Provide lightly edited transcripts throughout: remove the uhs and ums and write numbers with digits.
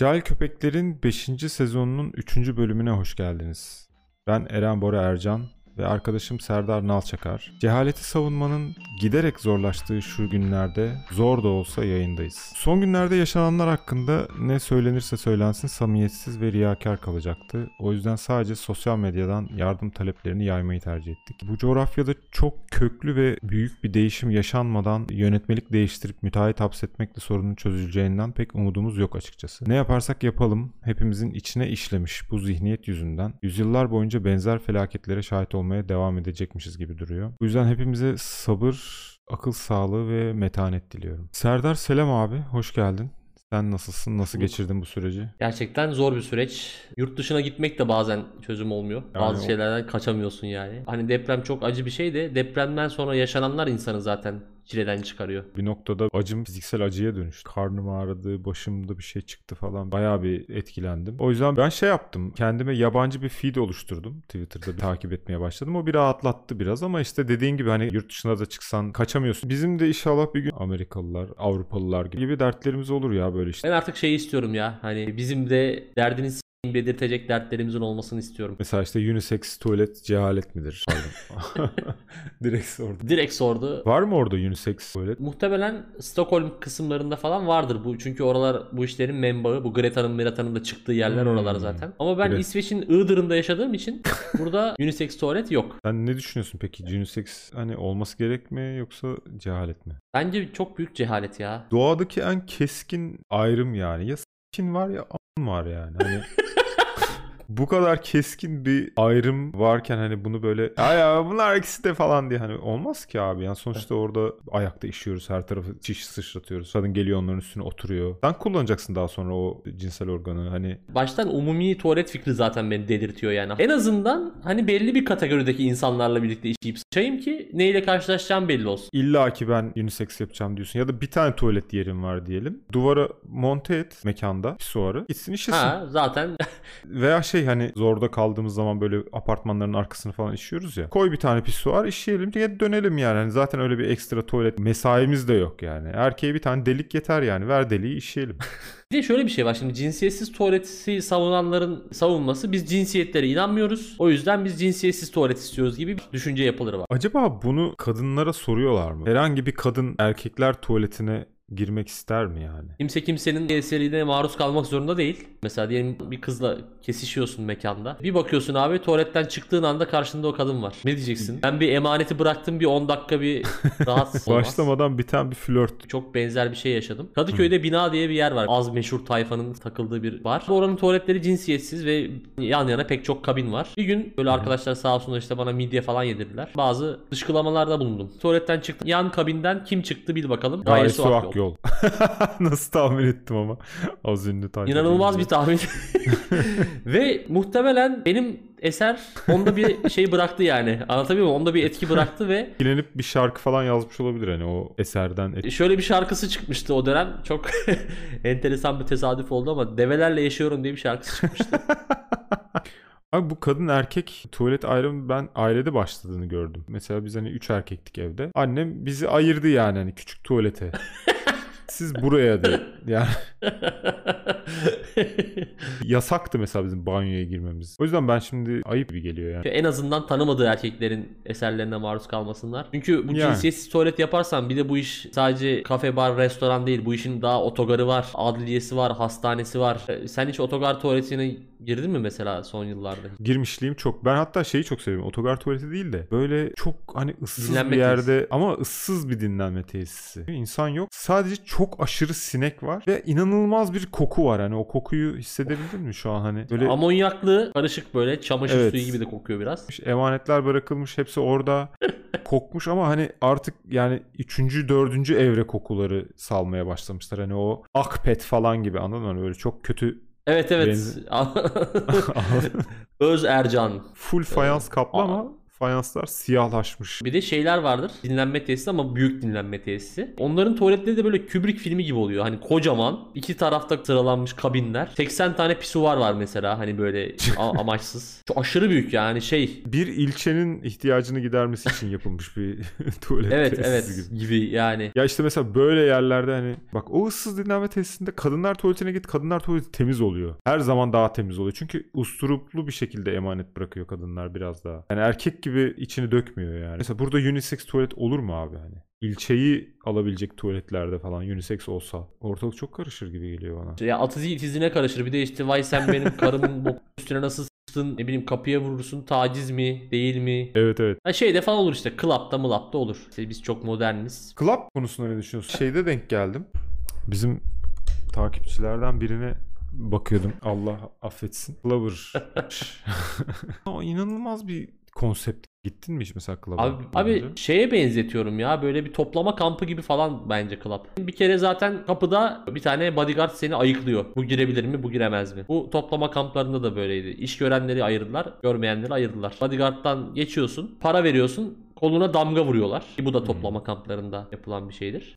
Cahil Köpekler'in 5. sezonunun 3. bölümüne hoş geldiniz. Ben Eren Bora Ercan ve arkadaşım Serdar Nalçakar. Cehaleti savunmanın giderek zorlaştığı şu günlerde zor da olsa yayındayız. Son günlerde yaşananlar hakkında ne söylenirse söylensin samimiyetsiz ve riyakar kalacaktı. O yüzden sadece sosyal medyadan yardım taleplerini yaymayı tercih ettik. Bu coğrafyada çok köklü ve büyük bir değişim yaşanmadan yönetmelik değiştirip müteahhit hapsetmekle sorunun çözüleceğinden pek umudumuz yok açıkçası. Ne yaparsak yapalım hepimizin içine işlemiş bu zihniyet yüzünden yüzyıllar boyunca benzer felaketlere şahit olmaya devam edecekmişiz gibi duruyor. Bu yüzden hepimize sabır, akıl sağlığı ve metanet diliyorum. Serdar selam abi, hoş geldin. Sen nasılsın? Nasıl geçirdin bu süreci? Gerçekten zor bir süreç. Yurt dışına gitmek de bazen çözüm olmuyor. Yani bazı şeylerden kaçamıyorsun yani. Hani deprem çok acı bir şey de depremden sonra yaşananlar insanı zaten çileden çıkarıyor. Bir noktada acım fiziksel acıya dönüştü. Karnım ağrıdı, başımda bir şey çıktı falan. Bayağı bir etkilendim. O yüzden ben şey yaptım. Kendime yabancı bir feed oluşturdum. Twitter'da takip etmeye başladım. O bir rahatlattı biraz ama işte dediğin gibi hani yurt dışına da çıksan kaçamıyorsun. Bizim de inşallah bir gün Amerikalılar, Avrupalılar gibi dertlerimiz olur ya böyle işte. Ben artık şeyi istiyorum ya. Hani bizim de derdiniz belirtecek dertlerimizin olmasını istiyorum. Mesela işte unisex tuvalet cehalet midir? Pardon. Direkt sordu. Var mı orada unisex tuvalet? Muhtemelen Stockholm kısımlarında falan vardır bu. Çünkü oralar bu işlerin menbaı. Bu Greta'nın, Merata'nın da çıktığı yerler oralar zaten. Ama ben İsveç'in Iğdır'ında yaşadığım için burada unisex tuvalet yok. Sen ne düşünüyorsun peki? Unisex hani olması gerek mi yoksa cehalet mi? Bence çok büyük cehalet ya. Doğadaki en keskin ayrım yani. Ya s**kin var ya var yani. Hani bu kadar keskin bir ayrım varken hani bunu böyle ya bunlar ikisi de falan diye hani olmaz ki abi. Yani sonuçta orada ayakta işiyoruz, her tarafı çiş sıçratıyoruz. Kadın geliyor onların üstüne oturuyor. Sen kullanacaksın daha sonra o cinsel organı hani. Baştan umumi tuvalet fikri zaten beni delirtiyor yani. En azından hani belli bir kategorideki insanlarla birlikte işleyip sıçayım ki neyle karşılaşacağım belli olsun. İlla ki ben unisex yapacağım diyorsun ya da bir tane tuvalet yerim var diyelim. Duvara monte et mekanda pisuarı. Gitsin işesin. Ha zaten. Veya şey hani zorda kaldığımız zaman böyle apartmanların arkasını falan işiyoruz ya. Koy bir tane pisuar işleyelim diye dönelim yani. Hani zaten öyle bir ekstra tuvalet mesaimiz de yok yani. Erkeğe bir tane delik yeter yani. Ver deliği işleyelim. Bir de şöyle bir şey var şimdi, cinsiyetsiz tuvaleti savunanların savunması biz cinsiyetlere inanmıyoruz. O yüzden biz cinsiyetsiz tuvalet istiyoruz gibi bir düşünce yapıları var. Acaba bunu kadınlara soruyorlar mı? Herhangi bir kadın erkekler tuvaletine girmek ister mi yani? Kimse kimsenin GS'liğine maruz kalmak zorunda değil. Mesela diyelim bir kızla kesişiyorsun mekanda. Bir bakıyorsun abi tuvaletten çıktığın anda karşında o kadın var. Ne diyeceksin? Ben bir emaneti bıraktım, bir 10 dakika bir rahatsız olmaz. Başlamadan biten bir flört. Çok benzer bir şey yaşadım. Kadıköy'de Bina diye bir yer var. Az meşhur tayfanın takıldığı bir bar. Oranın tuvaletleri cinsiyetsiz ve yan yana pek çok kabin var. Bir gün böyle arkadaşlar sağ olsunlar işte bana midye falan yedirdiler. Bazı dışkılamalarda bulundum. Tuvaletten çıktım. Yan kabinden kim çıktı bil bakalım. Gayesi yok. Yol. Nasıl tahmin ettim ama. Az ünlü tahmin. İnanılmaz bir tahmin. Ve muhtemelen benim eser onda bir şey bıraktı yani. Anlatabiliyor muyum? Onda bir etki bıraktı ve etkilenip bir şarkı falan yazmış olabilir hani o eserden. Şöyle bir şarkısı çıkmıştı o dönem. Çok enteresan bir tesadüf oldu ama Develerle Yaşıyorum diye bir şarkısı çıkmıştı. Abi bu kadın erkek tuvalet ayrımı ben ailede başladığını gördüm. Mesela biz hani 3 erkektik evde. Annem bizi ayırdı yani hani küçük tuvalete. Siz buraya değil. Yani yasaktı mesela bizim banyoya girmemiz. O yüzden ben şimdi ayıp bir geliyor yani. En azından tanımadığı erkeklerin eserlerine maruz kalmasınlar. Çünkü bu cinsiyetsiz tuvalet yaparsan bir de bu iş sadece kafe, bar, restoran değil. Bu işin daha otogarı var, adliyesi var, hastanesi var. Sen hiç otogar tuvaletine girdin mi mesela son yıllarda? Girmişliğim çok. Ben hatta şeyi çok seviyorum. Otogar tuvaleti değil de böyle çok hani ıssız dinlenme bir yerde tesisi. Ama ıssız bir dinlenme tesisi. İnsan yok. Sadece çok aşırı sinek var ve inanılmaz bir koku var. Hani o kokuyu hissedebildin mi şu an hani? Böyle amonyaklı karışık böyle çamaşır suyu gibi de kokuyor biraz. Emanetler bırakılmış. Hepsi orada. Kokmuş ama hani artık yani 3. 4. evre kokuları salmaya başlamışlar. Hani o akpet falan gibi anladın mı? Hani böyle çok kötü. Evet. Öz Ercan. Full fayans kaplı ama fayanslar siyahlaşmış. Bir de şeyler vardır. Dinlenme tesisi ama büyük dinlenme tesisi. Onların tuvaletleri de böyle Kubrick filmi gibi oluyor. Hani kocaman, iki tarafta sıralanmış kabinler. 80 tane pisuvar var mesela. Hani böyle amaçsız. Şu aşırı büyük yani şey. Bir ilçenin ihtiyacını gidermesi için yapılmış bir tuvalet tesisi gibi yani. Ya işte mesela böyle yerlerde hani bak o ıssız dinlenme tesisinde kadınlar tuvaletine git. Kadınlar tuvaleti temiz oluyor. Her zaman daha temiz oluyor. Çünkü usturuplu bir şekilde emanet bırakıyor kadınlar biraz daha. Yani erkek gibi içini dökmüyor yani. Mesela burada unisex tuvalet olur mu abi hani? İlçeyi alabilecek tuvaletlerde falan unisex olsa ortalık çok karışır gibi geliyor bana. Ya atızı itizine karışır. Bir de işte vay sen benim karımın bok üstüne nasıl s**tın, ne bileyim kapıya vurursun, taciz mi değil mi? Evet evet. Ha şeyde falan olur işte, club'da mılap'ta olur. İşte biz çok moderniz. Club konusunda ne düşünüyorsun? Şeyde denk geldim. Bizim takipçilerden birine bakıyordum. Allah affetsin. Clubber. İnanılmaz bir konsept. Gittin mi hiç mesela club'a? Abi şeye benzetiyorum ya, böyle bir toplama kampı gibi falan bence club. Bir kere zaten kapıda bir tane bodyguard seni ayıklıyor. Bu girebilir mi, bu giremez mi? Bu toplama kamplarında da böyleydi. İş görenleri ayırdılar, görmeyenleri ayırdılar. Bodyguard'dan geçiyorsun, para veriyorsun. Koluna damga vuruyorlar. Bu da toplama kamplarında yapılan bir şeydir.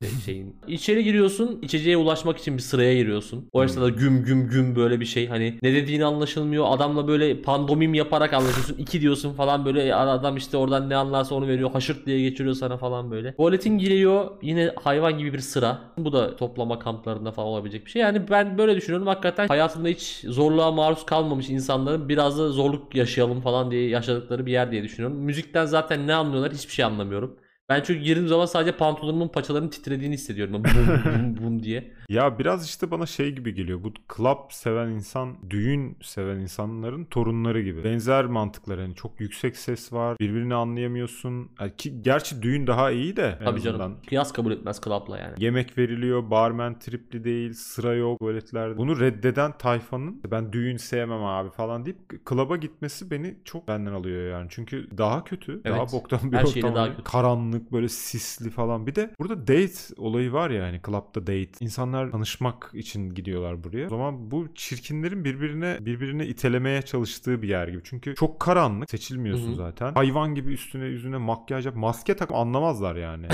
İçeri giriyorsun. İçeceğe ulaşmak için bir sıraya giriyorsun. O esnada güm güm güm böyle bir şey. Hani ne dediğini anlaşılmıyor. Adamla böyle pandomim yaparak anlaşıyorsun. İki diyorsun falan böyle. Adam işte oradan ne anlarsa onu veriyor. Haşırt diye geçiriyor sana falan böyle. Tuvaletin giriyor. Yine hayvan gibi bir sıra. Bu da toplama kamplarında falan olabilecek bir şey. Yani ben böyle düşünüyorum. Hakikaten hayatında hiç zorluğa maruz kalmamış insanların biraz da zorluk yaşayalım falan diye yaşadıkları bir yer diye düşünüyorum. Müzikten zaten ne anlıyorlar? Hiçbir şey anlamıyorum. Ben çünkü girdiğim zaman sadece pantolonumun paçalarının titrediğini hissediyorum. Bum bum diye. Ya biraz işte bana şey gibi geliyor. Bu club seven insan, düğün seven insanların torunları gibi. Benzer mantıklar. Yani çok yüksek ses var. Birbirini anlayamıyorsun. Yani ki gerçi düğün daha iyi de. Tabii canım. Kıyas kabul etmez club'la yani. Yemek veriliyor. Barmen tripli değil. Sıra yok. Tuvaletlerde. Bunu reddeden tayfanın ben düğün sevmem abi falan deyip club'a gitmesi beni çok benden alıyor yani. Çünkü daha kötü. Evet. Daha boktan bir ortam. Karanlık. Böyle sisli falan. Bir de burada date olayı var ya, hani club'da date. İnsanlar tanışmak için gidiyorlar buraya. O zaman bu çirkinlerin birbirini itelemeye çalıştığı bir yer gibi. Çünkü çok karanlık. Seçilmiyorsun zaten. Hayvan gibi üstüne yüzüne makyaj yap. Maske tak anlamazlar yani.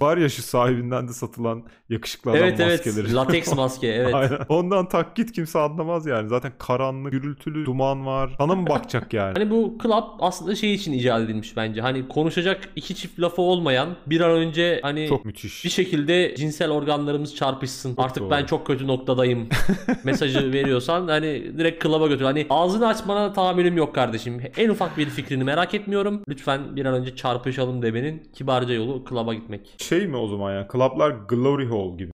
Var ya şu sahibinden de satılan yakışıklı adam maskeleri. Evet. Lateks maske. Evet. Aynen. Ondan tak git, kimse anlamaz yani. Zaten karanlık, gürültülü, duman var. Sana mı bakacak yani? Hani bu club aslında şey için icat edilmiş bence. Hani konuşacak iki çift lafı olmayan, bir an önce hani çok müthiş bir şekilde cinsel organlarımız çarpışsın. Çok artık doğru. Ben çok kötü noktadayım mesajı veriyorsan hani direkt klaba götür. Hani ağzını açmana tahammülüm yok kardeşim. En ufak bir fikrini merak etmiyorum. Lütfen bir an önce çarpışalım demenin kibarca yolu klaba gitmek. Şey mi o zaman ya? Klaplar glory hole gibi.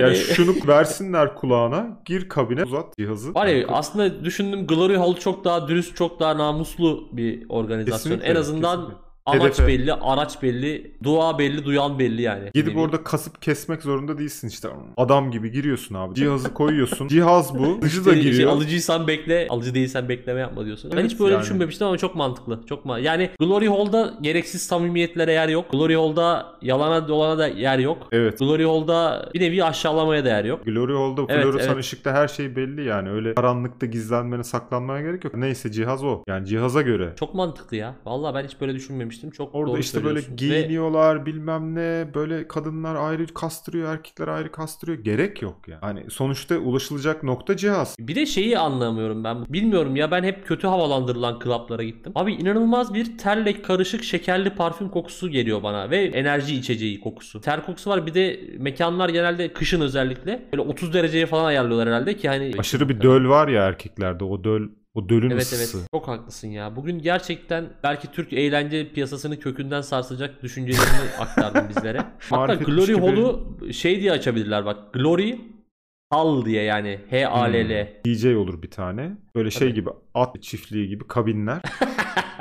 Yani şunu versinler kulağına, gir kabine, uzat cihazı. Var ya, aslında düşündüm, Glory Hall çok daha dürüst, çok daha namuslu bir organizasyon. Kesinlikle, en azından kesinlikle. Amaç hedefe belli, araç belli, dua belli, duyan belli yani. Gidip orada kasıp kesmek zorunda değilsin işte. Adam gibi giriyorsun abi. Cihazı koyuyorsun. Cihaz bu. Alıcı da giriyor. Alıcıysan bekle, alıcı değilsen bekleme yapma diyorsun. Evet, ben hiç böyle düşünmemiştim ama çok mantıklı. Çok yani Glory Hall'da gereksiz samimiyetlere yer yok. Glory Hall'da yalana dolana da yer yok. Evet. Glory Hall'da bir nevi aşağılamaya da yer yok. Glory Hall'da floresan ışıkta her şey belli yani. Öyle karanlıkta gizlenmene, saklanmaya gerek yok. Neyse cihaz o. Yani cihaza göre. Çok mantıklı ya. Vallahi ben hiç böyle düşünmemiştim. Çok orada işte böyle giyiniyorlar bilmem ne, böyle kadınlar ayrı kastırıyor, erkekler ayrı kastırıyor, gerek yok yani. Hani sonuçta ulaşılacak nokta cihaz. Bir de şeyi anlamıyorum ben, bilmiyorum ya, ben hep kötü havalandırılan klaplara gittim. Abi inanılmaz bir terle karışık şekerli parfüm kokusu geliyor bana ve enerji içeceği kokusu. Ter kokusu var, bir de mekanlar genelde kışın özellikle böyle 30 dereceye falan ayarlıyorlar herhalde ki hani. Aşırı bir döl var ya erkeklerde, o döl. O dölün ısısı. Evet. Çok haklısın ya. Bugün gerçekten belki Türk eğlence piyasasını kökünden sarsacak düşüncelerini aktardım bizlere. Hatta Glory Hall'u şey diye açabilirler bak. Glory Hall diye yani. H-A-L-L. DJ olur bir tane. Böyle şey gibi, at çiftliği gibi kabinler.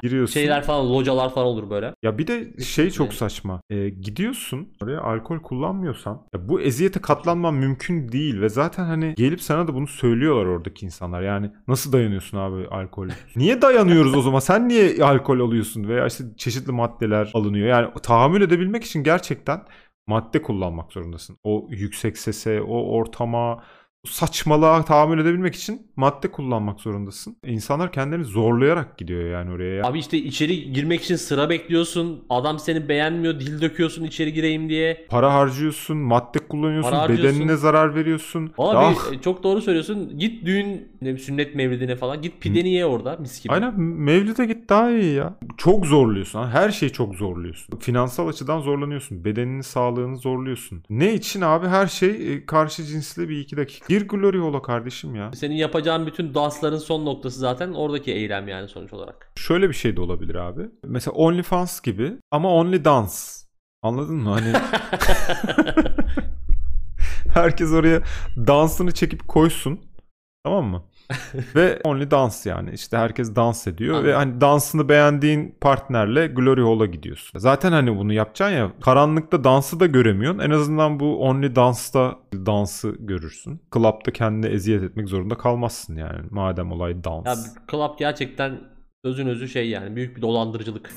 Giriyorsun. Şeyler falan, localar falan olur böyle. Ya bir de şey çok saçma. Gidiyorsun oraya, alkol kullanmıyorsan bu eziyete katlanman mümkün değil ve zaten hani gelip sana da bunu söylüyorlar oradaki insanlar. Yani nasıl dayanıyorsun abi alkol? Niye dayanıyoruz o zaman? Sen niye alkol alıyorsun? Veya işte çeşitli maddeler alınıyor. Yani tahammül edebilmek için gerçekten madde kullanmak zorundasın. O yüksek sese, o ortama, saçmalığa tahammül edebilmek için madde kullanmak zorundasın. İnsanlar kendilerini zorlayarak gidiyor yani oraya. Abi işte içeri girmek için sıra bekliyorsun. Adam seni beğenmiyor. Dil döküyorsun içeri gireyim diye. Para harcıyorsun. Madde kullanıyorsun. Bedenine zarar veriyorsun. Abi çok doğru söylüyorsun. Git düğün, sünnet mevlidine falan. Git pideni ye orada mis gibi. Aynen, mevlide git daha iyi ya. Çok zorluyorsun. Her şeyi çok zorluyorsun. Finansal açıdan zorlanıyorsun. Bedenini, sağlığını zorluyorsun. Ne için abi? Her şey karşı cinsle bir iki dakika. Gir glory hole'a kardeşim ya. Senin yapacağın bütün dansların son noktası zaten oradaki eylem yani sonuç olarak. Şöyle bir şey de olabilir abi. Mesela OnlyFans gibi ama OnlyDance. Anladın mı? Hani herkes oraya dansını çekip koysun. Tamam mı? Ve OnlyDance yani. İşte herkes dans ediyor. Anladım. Ve hani dansını beğendiğin partnerle glory hole'a gidiyorsun. Zaten hani bunu yapacaksın ya, karanlıkta dansı da göremiyorsun. En azından bu OnlyDance'da dansı görürsün. Club'da kendine eziyet etmek zorunda kalmazsın yani. Madem olay dans. Ya club gerçekten özün özü şey yani. Büyük bir dolandırıcılık.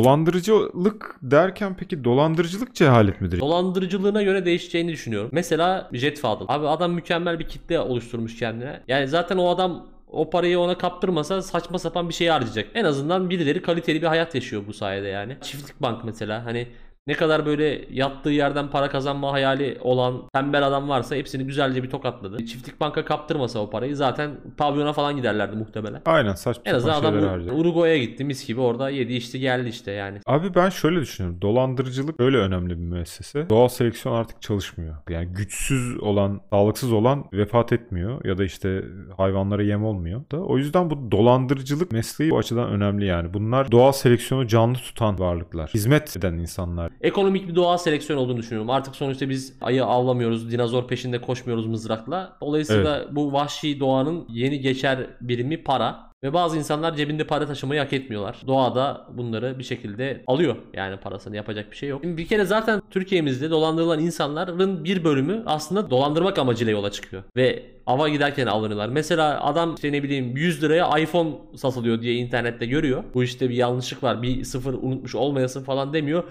Dolandırıcılık derken peki dolandırıcılık cehalet midir? Dolandırıcılığına göre değişeceğini düşünüyorum. Mesela Jetfadil. Abi adam mükemmel bir kitle oluşturmuş kendine. Yani zaten o adam o parayı ona kaptırmasa saçma sapan bir şey harcayacak. En azından birileri kaliteli bir hayat yaşıyor bu sayede yani. Çiftlik Bank mesela, hani ne kadar böyle yattığı yerden para kazanma hayali olan tembel adam varsa hepsini güzelce bir tokatladı. Çiftlik Bank'a kaptırmasa o parayı zaten pavyona falan giderlerdi muhtemelen. Aynen, saçma sapan şeyler harcadı. En azından adam Uruguay'a gitti mis gibi, orada yedi içti geldi işte yani. Abi ben şöyle düşünüyorum. Dolandırıcılık öyle önemli bir müessese. Doğal seleksiyon artık çalışmıyor. Yani güçsüz olan, sağlıksız olan vefat etmiyor ya da işte hayvanlara yem olmuyor da. O yüzden bu dolandırıcılık mesleği bu açıdan önemli yani. Bunlar doğal seleksiyonu canlı tutan varlıklar. Hizmet eden insanlar. Ekonomik bir doğal seleksiyon olduğunu düşünüyorum. Artık sonuçta biz ayı avlamıyoruz, dinozor peşinde koşmuyoruz mızrakla. Dolayısıyla evet, bu vahşi doğanın yeni geçer birimi para. Ve bazı insanlar cebinde para taşımayı hak etmiyorlar. Doğada bunları bir şekilde alıyor. Yani parasını, yapacak bir şey yok. Şimdi bir kere zaten Türkiye'mizde dolandırılan insanların bir bölümü aslında dolandırmak amacıyla yola çıkıyor. Ve ava giderken avlanıyorlar. Mesela adam işte ne bileyim 100 liraya iPhone satılıyor diye internette görüyor. Bu işte bir yanlışlık var, bir sıfır unutmuş olmayasın falan demiyor.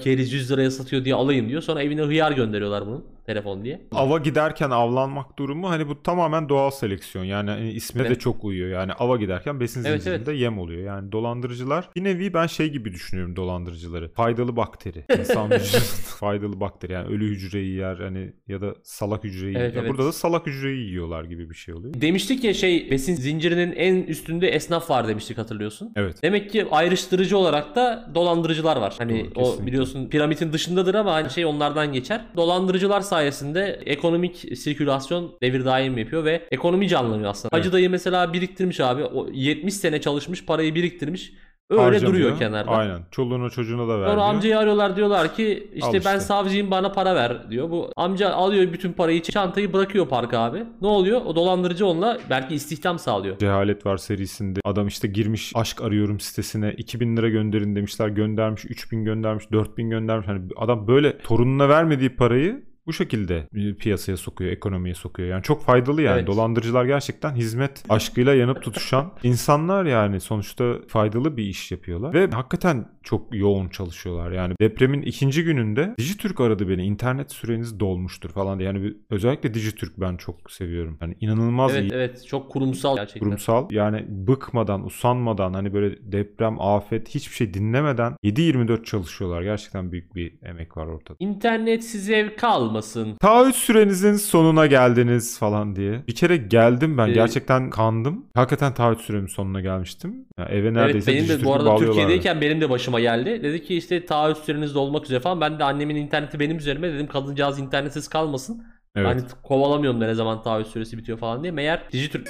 Keriz 100 liraya satıyor diye alayım diyor. Sonra evine hıyar gönderiyorlar bunun, telefon diye. Ava giderken avlanmak durumu hani bu tamamen doğal seleksiyon. Yani ismine de çok uyuyor. Yani ava giderken besin zincirinde yem oluyor. Yani dolandırıcılar bir nevi ben şey gibi düşünüyorum dolandırıcıları. Faydalı bakteri. İnsan vücudunda faydalı bakteri. Yani ölü hücreyi yer hani ya da salak hücreyi. Evet, evet. Burada da salak hücreyi yiyorlar gibi bir şey oluyor. Demiştik ya şey, besin zincirinin en üstünde esnaf var demiştik, hatırlıyorsun. Evet. Demek ki ayrıştırıcı olarak da dolandırıcılar var. Hani doğru, o kesinlikle. Biliyorsun piramitin dışındadır ama hani şey onlardan geçer. Dolandırıcılar sayesinde ekonomik sirkülasyon devir daim yapıyor ve ekonomi canlanıyor aslında. Hacı dayı mesela biriktirmiş abi. O 70 sene çalışmış, parayı biriktirmiş. Öyle harcamıyor, duruyor kenarda. Aynen. Çoluğuna çocuğuna da vermiyor. Sonra amcayı arıyorlar, diyorlar ki işte ben savcıyım, bana para ver diyor. Bu amca alıyor bütün parayı, çantayı bırakıyor parka abi. Ne oluyor? O dolandırıcı onunla belki istihdam sağlıyor. Cehalet Var serisinde adam işte girmiş aşk arıyorum sitesine, 2000 lira gönderin demişler, göndermiş, 3000 göndermiş, 4000 göndermiş. Hani adam böyle torununa vermediği parayı bu şekilde piyasaya sokuyor, ekonomiye sokuyor. Yani çok faydalı yani. Evet. Dolandırıcılar gerçekten hizmet aşkıyla yanıp tutuşan insanlar yani. Sonuçta faydalı bir iş yapıyorlar ve hakikaten çok yoğun çalışıyorlar. Yani depremin ikinci gününde Digitürk aradı beni. İnternet süreniz dolmuştur falan diye. Yani özellikle Digitürk ben çok seviyorum. Yani inanılmaz iyi. Evet, çok kurumsal gerçekten. Kurumsal. Yani bıkmadan, usanmadan, hani böyle deprem, afet hiçbir şey dinlemeden 7-24 çalışıyorlar. Gerçekten büyük bir emek var ortada. İnternetsiz ev kalmadı. Taahhüt sürenizin sonuna geldiniz falan diye. Bir kere geldim ben. Gerçekten kandım. Hakikaten taahhüt süremin sonuna gelmiştim. Yani eve neredeyse Digitürk'ü bağlıyorlardı. Bu arada Türkiye'deyken benim de başıma geldi. Dedi ki işte taahhüt süreniz dolmak üzere falan. Ben de annemin interneti benim üzerime, dedim kadıncağız internetsiz kalmasın. Evet. Hani kovalamıyorum da ne zaman taahhüt süresi bitiyor falan diye. Meğer Digitürk...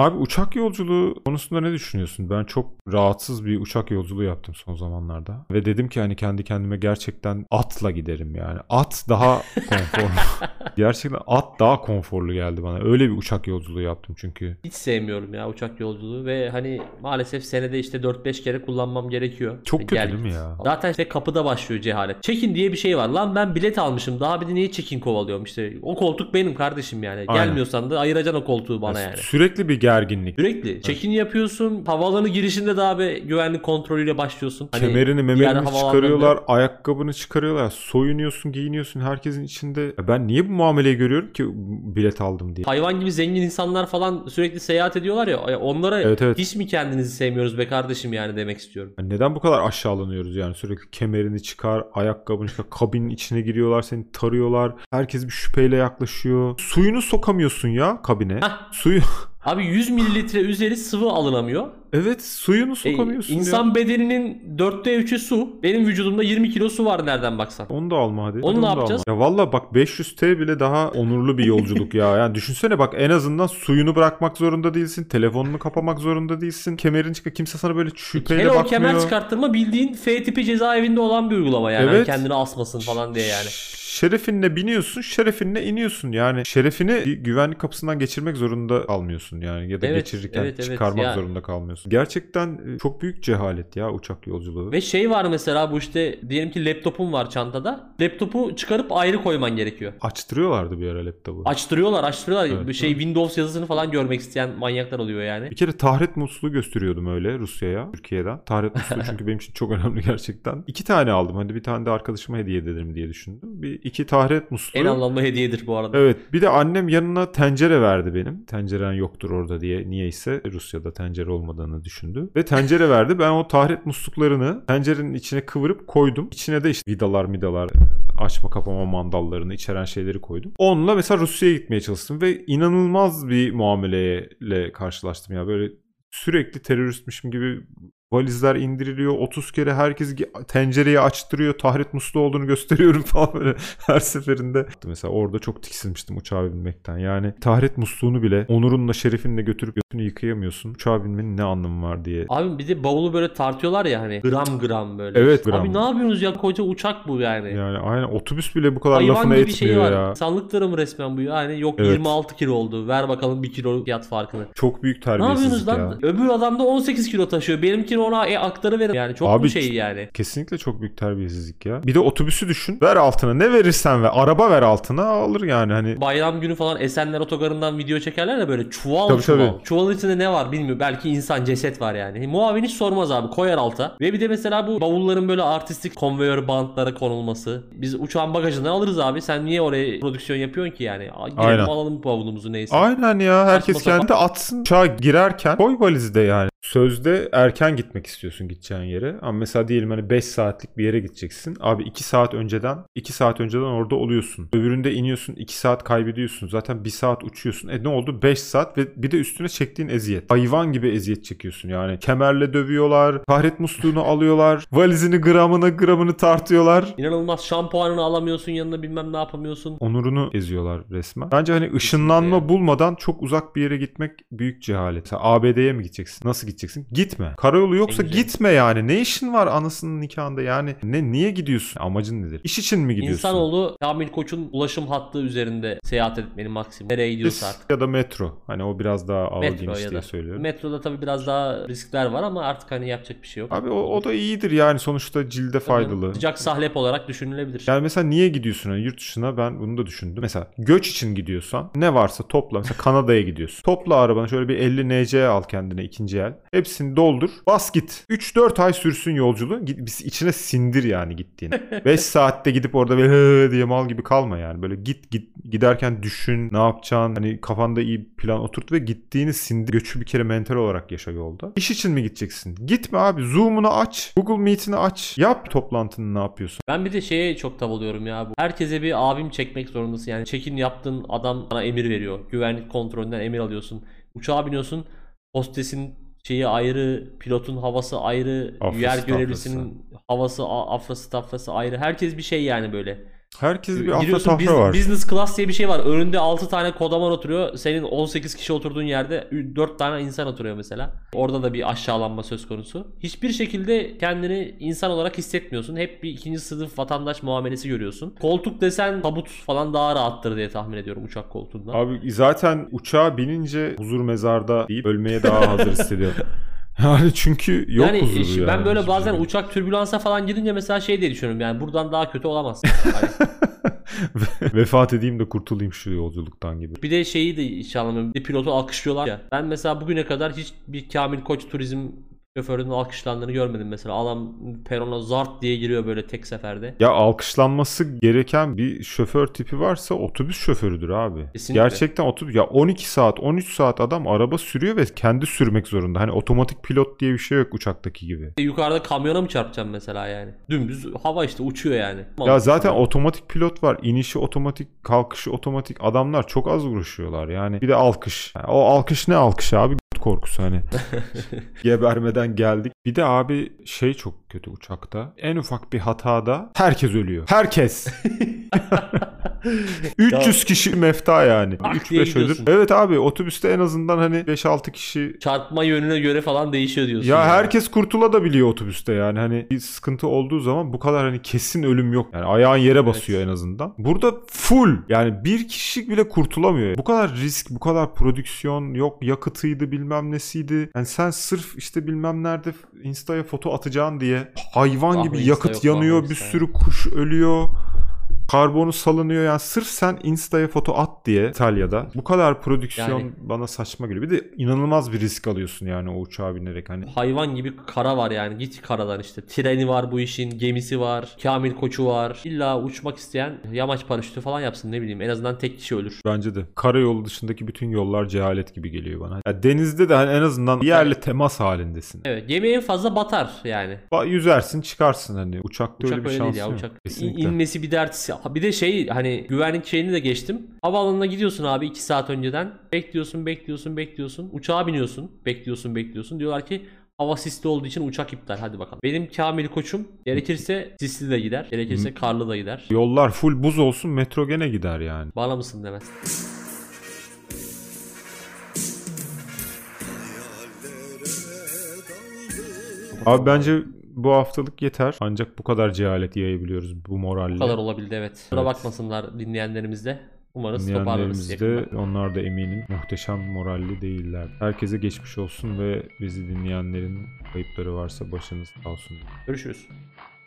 Abi uçak yolculuğu konusunda ne düşünüyorsun? Ben çok rahatsız bir uçak yolculuğu yaptım son zamanlarda. Ve dedim ki hani kendi kendime gerçekten atla giderim yani. At daha konforlu. Gerçekten at daha konforlu geldi bana. Öyle bir uçak yolculuğu yaptım çünkü. Hiç sevmiyorum ya uçak yolculuğu ve hani maalesef senede işte 4-5 kere kullanmam gerekiyor. Çok kötü değil mi ya? Zaten işte kapıda başlıyor cehalet. Check-in diye bir şey var. Lan ben bilet almışım. Daha bir de niye check-in kovalıyorum işte. O koltuk benim kardeşim yani. Aynen. Gelmiyorsan da ayıracaksın o koltuğu bana yani. Sürekli bir gerginlik. Sürekli. Check-in yapıyorsun. Havaalanı girişinde de abi güvenlik kontrolüyle başlıyorsun. Hani kemerini memerini çıkarıyorlar. Ayakkabını çıkarıyorlar. Soyunuyorsun, giyiniyorsun. Herkesin içinde. Ben niye bu muameleyi görüyorum ki bilet aldım diye. Hayvan gibi zengin insanlar falan sürekli seyahat ediyorlar ya. Onlara evet. Hiç mi kendinizi sevmiyoruz be kardeşim yani demek istiyorum. Yani neden bu kadar aşağılanıyoruz yani? Sürekli kemerini çıkar, ayakkabını çıkar. Kabinin içine giriyorlar, seni tarıyorlar. Herkes bir şüpheyle yaklaşıyor. Suyunu sokamıyorsun ya kabine. Suyu... Abi 100 mililitre üzeri sıvı alınamıyor. Evet, suyunu sokamıyorsun. İnsan ya. Bedeninin 4/3'ü su. Benim vücudumda 20 kilo su var nereden baksan. Onu da alma hadi. Onu ne yapacağız? Alma. Ya valla bak 500 TL bile daha onurlu bir yolculuk ya. Yani düşünsene bak en azından suyunu bırakmak zorunda değilsin. Telefonunu kapamak zorunda değilsin. Kemerin çıkıyor. Kimse sana böyle şüpheyle bakmıyor. Hele o kemer çıkarttırma bildiğin F tipi cezaevinde olan bir uygulama yani. Evet. Yani kendini asmasın falan diye yani. Şerefinle biniyorsun, şerefinle iniyorsun. Yani şerefini güvenlik kapısından geçirmek zorunda kalmıyorsun yani ya da evet, geçirirken evet, çıkarmak yani. Zorunda kalmıyorsun. Gerçekten çok büyük cehalet ya uçak yolculuğu. Ve şey var mesela bu işte diyelim ki laptopun var çantada. Laptopu çıkarıp ayrı koyman gerekiyor. Açtırıyorlardı bir ara laptopu. Açtırıyorlar. Evet, şey evet. Windows yazısını falan görmek isteyen manyaklar oluyor yani. Bir kere tahret musluğu gösteriyordum öyle Rusya'ya, Türkiye'den. Tahret musluğu çünkü benim için çok önemli gerçekten. 2 tane aldım. Hani bir tane de arkadaşıma hediye ederim diye düşündüm. 2 tahret musluğu. En anlamlı hediyedir bu arada. Evet. Bir de annem yanına tencere verdi benim. Tenceren yoktur orada diye. Niyeyse Rusya'da tencere olmadığını düşündü. Ve tencere verdi. Ben o tahret musluklarını tencerenin içine kıvırıp koydum. İçine de işte vidalar, açma kapama mandallarını içeren şeyleri koydum. Onunla mesela Rusya'ya gitmeye çalıştım. Ve inanılmaz bir muameleyle karşılaştım ya. Böyle sürekli teröristmişim gibi... Valizler indiriliyor. 30 kere herkes tencereyi açtırıyor. Tahret musluğu olduğunu gösteriyorum falan böyle her seferinde. Mesela orada çok tiksinmiştim uçağa binmekten. Yani tahret musluğunu bile onurunla şerefinle götürüp götünü yıkayamıyorsun. Uçağa binmenin ne anlamı var diye. Abi bir de bavulu böyle tartıyorlar ya hani gram gram böyle. Evet gram. Abi ne yapıyorsunuz ya koca uçak bu yani. Yani aynen otobüs bile bu kadar hayvan lafına etmiyor şey var. Ya. İnsanlık tarımı resmen bu yani yok evet. 26 kilo oldu. Ver bakalım 1 kilo fiyat farkını. Çok büyük terbiyesizlik ya. Ne yapıyorsunuz lan? Öbür adam da 18 kilo taşıyor. Benimki ona aktarıverin yani çok abi, bir şey yani. Kesinlikle çok büyük terbiyesizlik ya. Bir de otobüsü düşün. Ver altına ne verirsen ve araba ver altına alır yani hani. Bayram günü falan Esenler otogarından video çekerler ya böyle çuval tabii, çuval. Tabii. Çuvalın içinde ne var bilmiyorum. Belki insan ceset var yani. Muavin hiç sormaz abi koyar alta. Ve bir de mesela bu bavulların böyle artistik konveyör bantlara konulması. Biz uçağın bagajından alırız abi. Sen niye oraya prodüksiyon yapıyorsun ki yani? Girelim alalım bavulumuzu neyse. Aynen ya herkes saçma kendi sapan. Atsın. Uçağa girerken koy valizde yani. Sözde erken gitmek istiyorsun gideceğin yere. Ama mesela diyelim hani 5 saatlik bir yere gideceksin. Abi 2 saat önceden orada oluyorsun. Öbüründe iniyorsun 2 saat kaybediyorsun. Zaten 1 saat uçuyorsun. Ne oldu? 5 saat ve bir de üstüne çektiğin eziyet. Hayvan gibi eziyet çekiyorsun yani. Kemerle dövüyorlar. Tahret musluğunu alıyorlar. Valizini gramını tartıyorlar. İnanılmaz şampuanını alamıyorsun yanına bilmem ne yapamıyorsun. Onurunu eziyorlar resmen. Bence hani ışınlanma kesinlikle. Bulmadan çok uzak bir yere gitmek büyük cehalet. Mesela ABD'ye mi gideceksin? Nasıl gideceksin? Gitme. Karayolu yoksa gitme yani. Ne işin var anasının nikahında yani? Niye gidiyorsun? Amacın nedir? İş için mi gidiyorsun? İnsanoğlu Kamil Koç'un ulaşım hattı üzerinde seyahat etmenin maksimum. Nereye gidiyorsa artık. Ya da metro. Hani o biraz daha ağır geniş diye söylüyorum. Metroda tabii biraz daha riskler var ama artık hani yapacak bir şey yok. Abi o da iyidir yani sonuçta cilde tabii faydalı. Sıcak sahlep olarak düşünülebilir. Yani mesela niye gidiyorsun? Yani yurt dışına ben bunu da düşündüm. Mesela göç için gidiyorsan ne varsa topla. Mesela Kanada'ya gidiyorsun. Topla arabanı şöyle bir 50 NC al kendine ikinci el. Hepsini doldur. Bas git. 3-4 ay sürsün yolculuğu. Git, içine sindir yani gittiğini. 5 saatte gidip orada böyle diye mal gibi kalma yani. Böyle git. Giderken düşün. Ne yapacaksın? Hani kafanda iyi plan oturt ve gittiğini sindir. Göçü bir kere mental olarak yaşa yolda. İş için mi gideceksin? Gitme abi. Zoom'unu aç. Google Meet'ini aç. Yap toplantını ne yapıyorsun? Ben bir de şeye çok tav oluyorum ya. Herkese bir abim çekmek zorundasın. Yani check-in yaptığın adam sana emir veriyor. Güvenlik kontrolünden emir alıyorsun. Uçağa biniyorsun. Hostesin şeyi ayrı, pilotun havası ayrı, yer görevlisinin havası, afrası ayrı. Herkes bir şey yani böyle. Herkes bir altta safra var. Business class diye bir şey var. Önünde 6 tane kodaman oturuyor. Senin 18 kişi oturduğun yerde 4 tane insan oturuyor mesela. Orada da bir aşağılanma söz konusu. Hiçbir şekilde kendini insan olarak hissetmiyorsun. Hep bir ikinci sınıf vatandaş muamelesi görüyorsun. Koltuk desen tabut falan daha rahattır diye tahmin ediyorum uçak koltuğundan. Abi zaten uçağa binince huzur mezarda deyip ölmeye daha hazır hissediyorum. Yani çünkü yok yani huzuru yani. Ben böyle bazen uçak türbülansa falan girince mesela şey diye düşünüyorum, yani buradan daha kötü olamaz. Vefat edeyim de kurtulayım şu yolculuktan gibi. Bir de şeyi de hiç anlamıyorum. Bir pilotu alkışlıyorlar ya. Ben mesela bugüne kadar hiçbir Kamil Koç turizm şoförünün alkışlandığını görmedim mesela. Adam perona zart diye giriyor böyle tek seferde. Ya alkışlanması gereken bir şoför tipi varsa otobüs şoförüdür abi. Kesinlikle. Gerçekten otobüs ya 12 saat 13 saat adam araba sürüyor ve kendi sürmek zorunda. Hani otomatik pilot diye bir şey yok uçaktaki gibi. Yukarıda kamyona mı çarpacaksın mesela yani? Dümdüz hava işte uçuyor yani. Ya zaten otomatik pilot var. İnişi otomatik, kalkışı otomatik. Adamlar çok az uğraşıyorlar yani. Bir de alkış. Yani o alkış ne alkış abi? Korkusu hani. Gebermeden geldik. Bir de abi şey çok kötü uçakta. En ufak bir hatada herkes ölüyor. Herkes. 300 kişi mefta yani. 3-5 ölür. Evet abi otobüste en azından hani 5-6 kişi. Çarpma yönüne göre falan değişiyor diyorsun. Ya herkes kurtulabiliyor otobüste yani. Hani bir sıkıntı olduğu zaman bu kadar hani kesin ölüm yok. Yani ayağın yere basıyor evet. En azından. Burada full yani bir kişi bile kurtulamıyor. Bu kadar risk, bu kadar prodüksiyon yok. Yakıtıydı bilmem nesiydi. Yani sen sırf işte bilmem nerede Insta'ya foto atacaksın diye hayvan gibi Insta yakıt yok, yanıyor. Bir sürü kuş ölüyor. Karbonu salınıyor yani sırf sen Insta'ya foto at diye İtalya'da. Bu kadar prodüksiyon yani, bana saçma geliyor. Bir de inanılmaz bir risk alıyorsun yani o uçağa binerek hani. Hayvan gibi kara var yani git karadan işte. Treni var bu işin, gemisi var, Kamil Koç'u var. İlla uçmak isteyen yamaç paraşütü falan yapsın ne bileyim en azından tek kişi ölür. Bence de. Karayolu dışındaki bütün yollar cehalet gibi geliyor bana. Ya denizde de hani en azından bir yerle temas halindesin. Evet gemi en fazla batar yani. Yüzersin çıkarsın hani uçakta uçak öyle bir şansın yok. Uçak inmesi bir dert. Bir de şey hani güvenlik şeyini de geçtim. Havaalanına gidiyorsun abi 2 saat önceden. Bekliyorsun. Uçağa biniyorsun. Bekliyorsun. Diyorlar ki hava sisli olduğu için uçak iptal. Hadi bakalım. Benim Kamil Koç'um gerekirse sisli de gider. Gerekirse karlı da gider. Yollar full buz olsun metro gene gider yani. Bana mısın demez. Abi bence... Bu haftalık yeter. Ancak bu kadar cehalet yayabiliyoruz bu moralle. Bu kadar olabildi evet. Buna bakmasınlar dinleyenlerimiz de. Umarız toparlarız. Onlar da eminim muhteşem moralli değiller. Herkese geçmiş olsun ve bizi dinleyenlerin kayıpları varsa başınız sağ olsun. Görüşürüz.